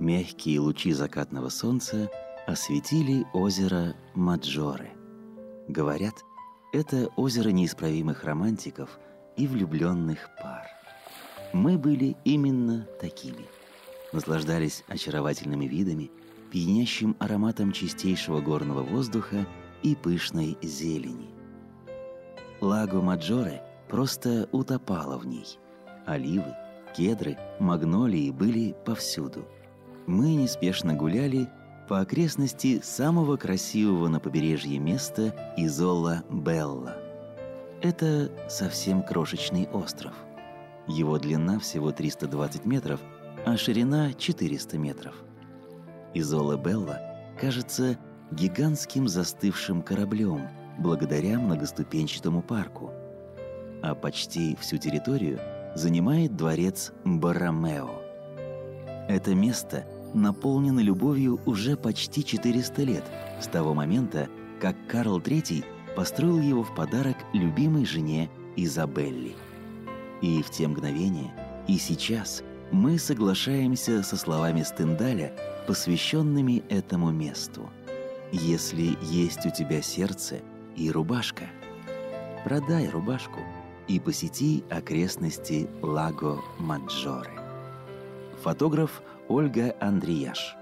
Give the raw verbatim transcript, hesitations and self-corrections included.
Мягкие лучи закатного солнца осветили озеро Маджоре. Говорят, это озеро неисправимых романтиков и влюбленных пар. Мы были именно такими. Наслаждались очаровательными видами, пьянящим ароматом чистейшего горного воздуха и пышной зелени. Лаго Маджоре просто утопало в ней. Оливы, кедры, магнолии были повсюду. Мы неспешно гуляли по окрестности самого красивого на побережье места Изола-Белла. Это совсем крошечный остров. Его длина всего триста двадцать метров, а ширина четыреста метров. Изола-Белла кажется гигантским застывшим кораблем благодаря многоступенчатому парку. А почти всю территорию занимает дворец Барамео. Это место наполнено любовью уже почти четыреста лет, с того момента, как Карл Третий построил его в подарок любимой жене Изабелле. И в те мгновения, и сейчас мы соглашаемся со словами Стендаля, посвященными этому месту. «Если есть у тебя сердце и рубашка, продай рубашку и посети окрестности Лаго Маджоре». Фотограф Ольга Андрияш.